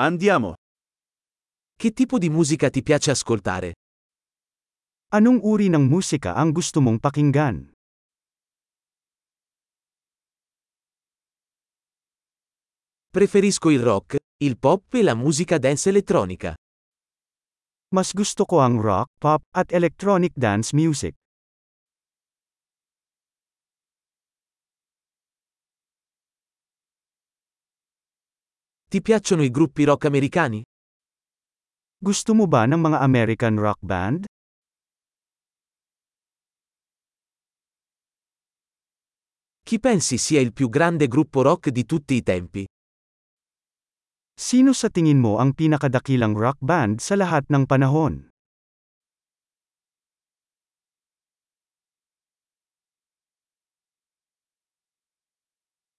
Andiamo! Che tipo di musica ti piace ascoltare? Anong uri ng musika ang gusto mong pakinggan? Preferisco il rock, il pop e la musica dance elettronica. Mas gusto ko ang rock, pop, at electronic dance music. Ti piacciono i gruppi rock americani? Gusto mo ba ng mga American rock band? Chi pensi sia il più grande gruppo rock di tutti i tempi? Sino sa tingin mo ang pinakadakilang rock band sa lahat ng panahon?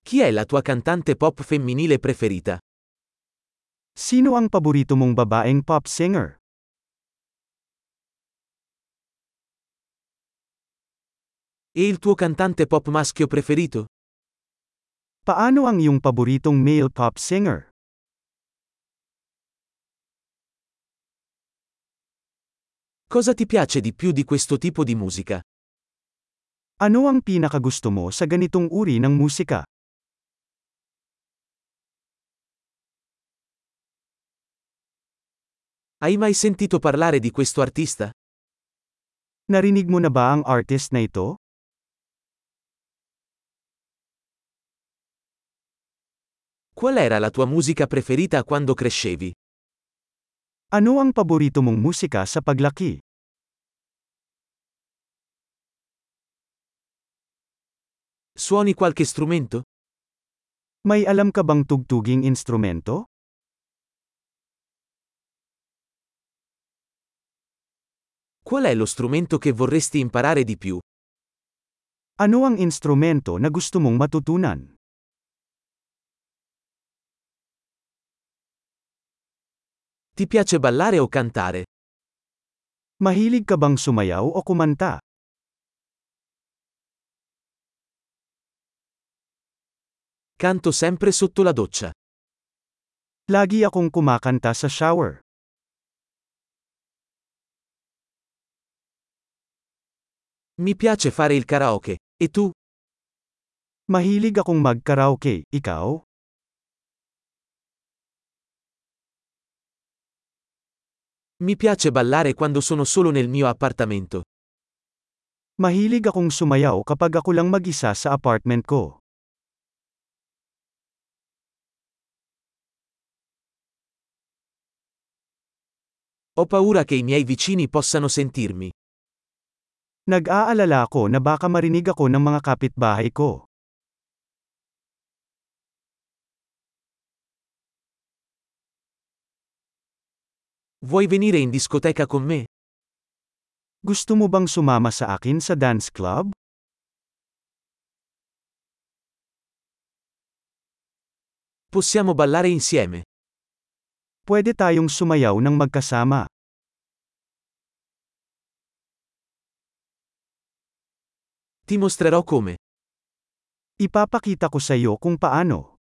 Chi è la tua cantante pop femminile preferita? Sino ang paborito mong babaeng pop singer? E il tuo cantante pop maschio preferito? Paano ang iyong paboritong male pop singer? Cosa ti piace di più di questo tipo di musica? Ano ang pinakagusto mo sa ganitong uri ng musika? Hai mai sentito parlare di questo artista? Narinig mo na ba ang artist na ito? Qual era la tua musica preferita quando crescevi? Ano ang paborito mong musika sa paglaki? Suoni qualche strumento? May alam ka bang tugtuging instrumento? Qual è lo strumento che vorresti imparare di più? Ano ang instrumento na gusto mong matutunan? Ti piace ballare o cantare? Mahilig ka bang sumayaw o kumanta? Canto sempre sotto la doccia. Lagi akong kumakanta sa shower. Mi piace fare il karaoke, e tu? Mahilig akong mag-karaoke, ikaw? Mi piace ballare quando sono solo nel mio appartamento. Mahilig akong sumayaw kapag ako lang mag-isa sa apartment ko. Ho paura che i miei vicini possano sentirmi. Nag-aalala ako na baka marinig ako ng mga kapitbahay ko. Vuoi venire in discoteca con me? Gusto mo bang sumama sa akin sa dance club? Possiamo ballare insieme. Pwede tayong sumayaw ng magkasama. Ti mostrerò come. Ipapakita ko sa iyo kung paano.